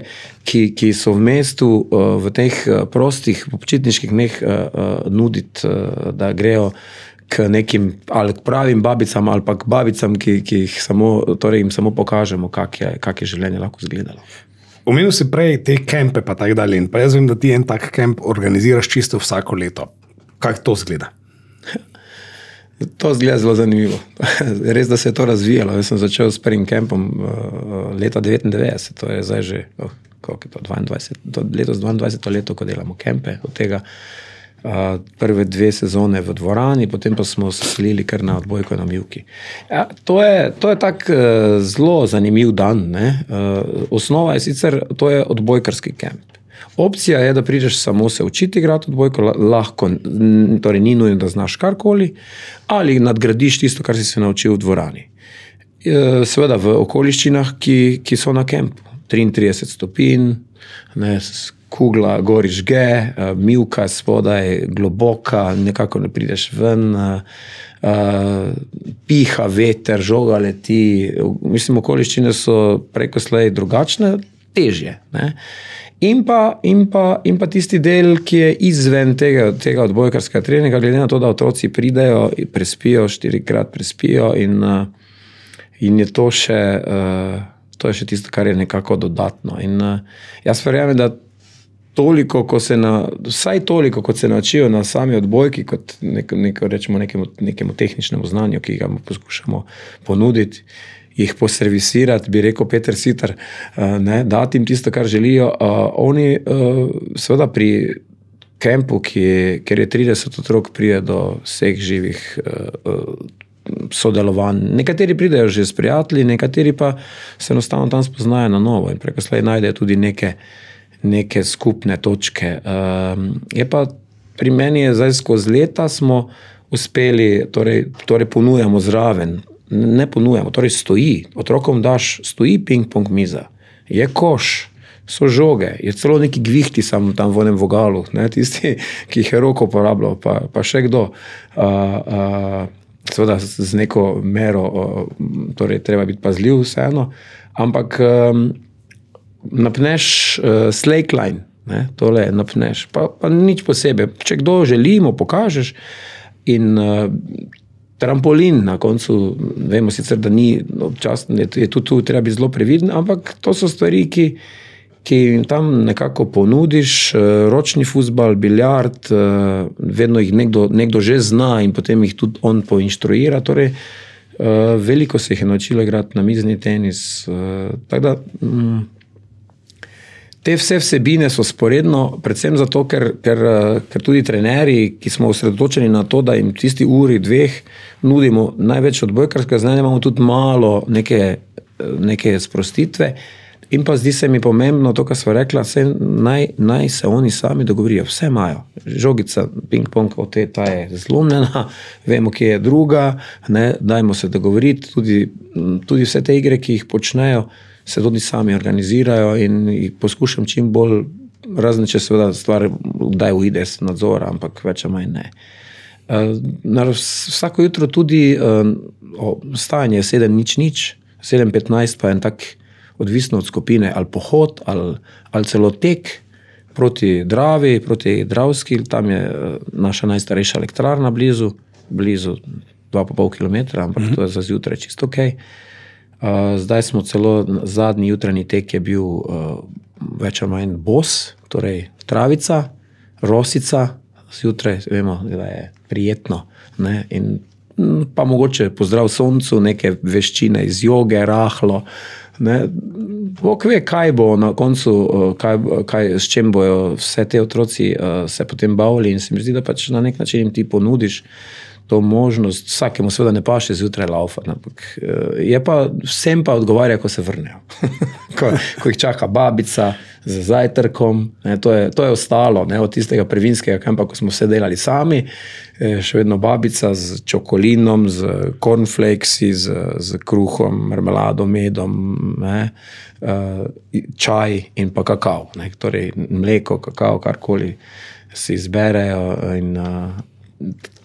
ki so v mestu v teh prostih počitniških dneh nuditi, da grejo k nekim, ali k pravim babicam, ali pa k babicam, ki jih samo, torej jim samo pokažemo, kak je življenje lahko izgledalo. Omenil si prej te kempe pa tak dalje in pa jaz vem, da ti en tak kemp organiziraš čisto vsako leto. Kako to zgleda? To zgleda zelo zanimivo. Res, da se je to razvijalo. Jaz sem začel s prvim kempom leta 1999, to je zdaj že, koliko je to, 22, letos 22 leto, ko delamo kempe. Od tega prve 2 sezone v dvorani, potem pa smo se selili kar na odbojko na Milki. To je tak zelo zanimiv dan, ne. Osnova je sicer, to je odbojkarski kemp. Opcija je, da prideš samo se učiti igrati odbojko, lahko, torej ni nujno, da znaš karkoli, ali nadgradiš tisto, kar si se naučil v dvorani. Seveda v okoliščinah, ki so na kempu. 33 stopinj, ne, kugla gori žge, Milka spodaj, globoka, nekako ne prideš ven, piha veter, žoga leti, mislim, okoliščine so preko slej drugačne, težje, ne. In pa tisti del, ki je izven tega odbojkarskega treninga, glede na to, da otroci pridejo, prespijo, 4-krat prespijo in je to še, tisto, kar je nekako dodatno. In jaz verjamem, da vsaj toliko, kot se naučijo na sami odbojki, kot nekemu tehničnemu znanju, ki ga poskušamo ponuditi, jih poservisirati, bi rekel Peter Sitar, dati jim tisto, kar želijo. Oni seveda pri kempu, kjer je 30 otrok, pride do vseh živih sodelovanj. Nekateri pridejo že s prijatelji, nekateri pa se enostavno tam spoznajo na novo in preko slej najdejo tudi neke skupne točke. Je pa pri meni je zdaj skozi leta smo uspeli, torej ponujamo zraven, ne ponujamo, torej stoji, otrokom daš, stoji ping-pong miza, je koš, so žoge, je celo neki gvihti samo tam v onem vogalu, tisti, ki jih je Rok uporabljal, pa še kdo. Seveda z neko mero, torej treba biti pazljiv vseeno, ampak napneš slake line, tole napneš, pa nič posebej. Če kdo želimo, pokažeš in trampolin na koncu, vemo sicer, da ni občasno, je tu treba biti zelo previden, ampak to so stvari, ki tam nekako ponudiš, ročni fuzbal, biljard, vedno jih nekdo že zna in potem jih tudi on poinštruira, torej veliko se jih je naučilo igrati na mizni tenis, tako da te vse vsebine so sporedno, predvsem zato, ker tudi trenerji, ki smo osredotočeni na to, da jim tisti uri, dveh nudimo največ odbojkarskega znanja, imamo tudi malo neke sprostitve in pa zdi se mi pomembno to, kar sva rekla, naj se oni sami dogovorijo, vse imajo. Žogica, ping-pong, ta je zlomljena, vemo, kje je druga, dajmo se dogovoriti, tudi vse te igre, ki jih počnejo, se tudi sami organizirajo in poskušam čim bolj, razen če seveda stvar kdaj uide nadzora, ampak več ali manj ne. Vsako jutro tudi stajanje je 7:00, 7:15 pa je en tak odvisno od skupine, ali pohod, ali celo tek proti Dravi, proti Dravski, tam je naša najstarejša elektrarna blizu 2,5 km, ampak to je za zjutraj čisto okej. Zdaj smo celo, zadnji jutranji tek je bil več ali manj bos, torej travica, rosica, zjutraj vemo, da je prijetno in pa mogoče pozdrav soncu, neke veščine iz joge, rahlo, Bog ve, kaj bo na koncu, s čem bojo vse te otroci se potem bavili in se mi zdi, da pač na nek način jim ti ponudiš to možnost, vsakemu seveda ne pa še zjutraj laufati, ampak vsem pa odgovarja, ko se vrnejo. Ko jih čaka babica za zajtrkom, to je ostalo od tistega prvinskega kampa, ko smo vse delali sami, še vedno babica z čokolinom, z cornflaksi, z kruhom, marmelado, medom, čaj in pa kakao, torej mleko, kakao, karkoli si izberejo in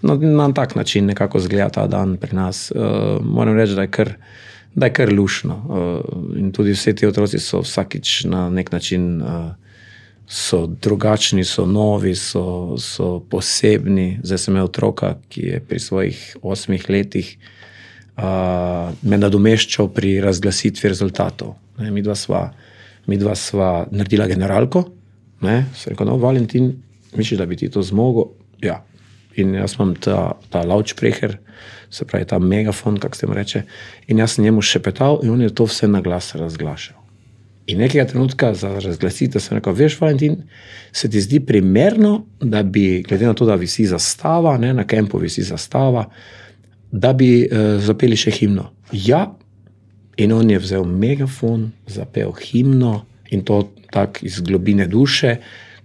na tak način nekako zgleda ta dan pri nas. Moram reči, da je kar lušno in tudi vse ti otroci so vsakič na nek način so drugačni, so novi, so posebni. Zdaj sem imel otroka, ki je pri svojih 8 letih me nadomeščal pri razglasitvi rezultatov. Mi dva sva naredila generalko, sem rekel, no, Valentin, misliš, da bi ti to zmogel? Ja. In jaz imam ta lautspreher, se pravi ta megafon, kako se mu reče, in jaz sem njemu šepetal in on je to vse na glas razglašal. In nekega trenutka za razglasitev sem rekel, veš, Valentin, se ti zdi primerno, da bi, glede na to, da visi zastava, na kempu visi zastava, da bi zapeli še himno. Ja, in on je vzel megafon, zapel himno in to tako iz globine duše.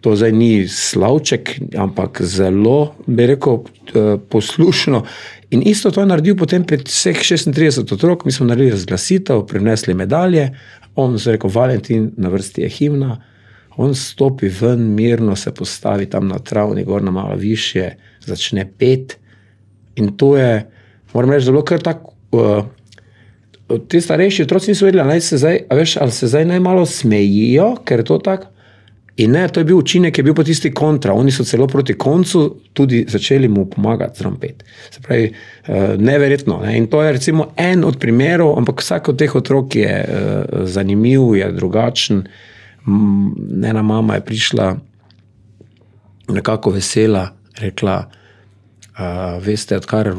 To zdaj ni slavček, ampak zelo, bi rekel, poslušno In isto to je naredil potem pred vseh 36 otrok, mi smo naredili razglasitev, prinesli medalje, on se rekel, Valentin, na vrsti je himna, on stopi ven, mirno se postavi tam na travnik, gor na malo više, začne pet in to je, moram reči, zelo kar tako, ti starejši otroci niso vedeli, ali se zdaj naj malo smejijo, ker je to tako. In ne, to je bil učinek, ki je bil po tisti kontra. Oni so celo proti koncu tudi začeli mu pomagati zrompet. Se pravi, neverjetno. In to je recimo en od primerov, ampak vsak od teh otrok je zanimiv, je drugačen. Ena mama je prišla nekako vesela, rekla, veste, odkar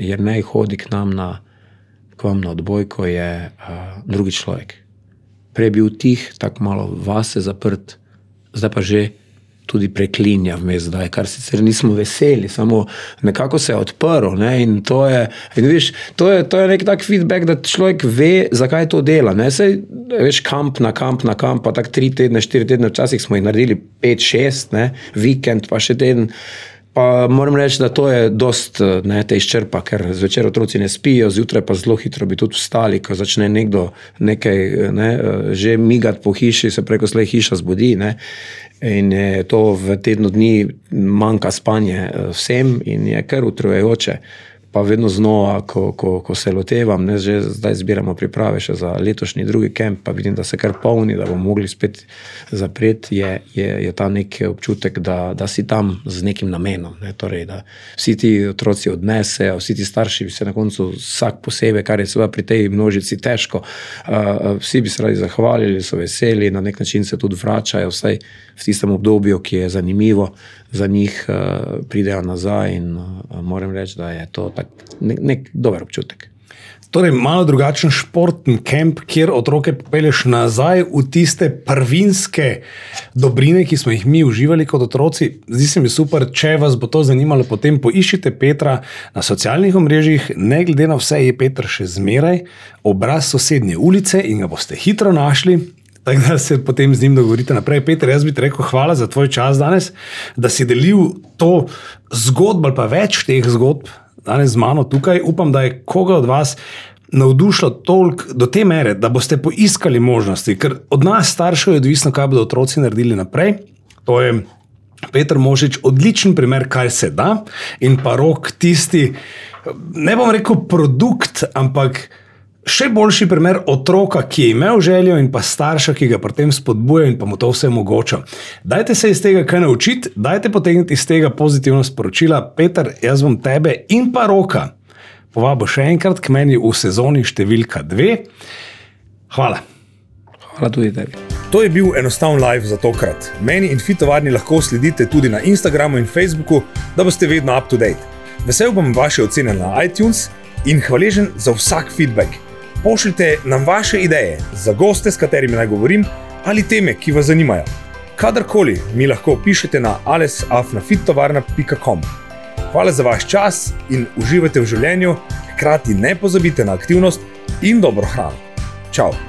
Jernej hodi k nam na odbojko, je drugi človek. Prej je bil tih, tako malo vase zaprt, zdaj pa že tudi preklinja vmes zdaj, kar sicer nismo veseli, samo nekako se je odprl in to je, vidiš, to je nek tak feedback, da človek ve, zakaj to dela. Saj, veš, kamp, pa tako 3 tedne, 4 tedne, včasih smo jih naredili 5, 6, vikend, pa še teden. Pa moram reči, da to je dost te izčrpa, ker zvečer otroci ne spijo, zjutraj pa zelo hitro bi tudi vstali, ko začne nekdo nekaj že migati po hiši, se preko slej hiša zbudi in to v tednu dni manjka spanje vsem in je kar utrujajoče. Pa vedno znova, ko se lotevam, že zdaj zbiramo priprave še za letošnji drugi kemp, pa vidim, da se kar polni, da bomo mogli spet zapreti, je ta nek občutek, da si tam z nekim namenom. Torej, da vsi ti otroci odnesejo, vsi ti starši bi se na koncu vsak posebej, kar je seveda pri tej množici težko, vsi bi se radi zahvalili, so veseli, na nek način se tudi vračajo, vsaj v tistem obdobju, ki je zanimivo, za njih pridejo nazaj in moram reči, da je to nek dober občutek. Torej, malo drugačen športni kemp, kjer otroke popelješ nazaj v tiste prvinske dobrine, ki smo jih mi uživali kot otroci. Zdi se mi super, če vas bo to zanimalo, potem poiščite Petra na socialnih omrežjih, ne glede na vse je Peter še zmeraj obraz sosednje ulice in ga boste hitro našli. Tako da se potem z njim dogovorite naprej. Peter, jaz bi ti rekel hvala za tvoj čas danes, da si delil to zgodbo ali pa več teh zgodb danes z mano tukaj. Upam, da je koga od vas navdušilo toliko do te mere, da boste poiskali možnosti, ker od nas staršev je odvisno, kaj bodo otroci naredili naprej. To je Peter Možič odličen primer, kaj se da, in pa Rok tisti, ne bom rekel produkt, ampak še boljši primer otroka, ki je imel željo in pa starša, ki ga pri tem spodbuja in pa mu to vse omogoča. Dajte se iz tega kaj naučiti, dajte potegniti iz tega pozitivno sporočila. Peter, jaz bom tebe in pa Roka povabo še enkrat k meni v sezoni številka 2. Hvala. Hvala tudi tebi. To je bil enostaven live za tokrat. Meni in Fitovarni lahko sledite tudi na Instagramu in Facebooku, da boste vedno up to date. Vesel bom vaše ocene na iTunes in hvaležen za vsak feedback. Pošljite nam vaše ideje za goste, s katerimi naj govorim, ali teme, ki vas zanimajo. Kadarkoli mi lahko pišete na ales@fittovarna.com. Hvala za vaš čas in uživajte v življenju, hkrati ne pozabite na aktivnost in dobro hrano. Čau!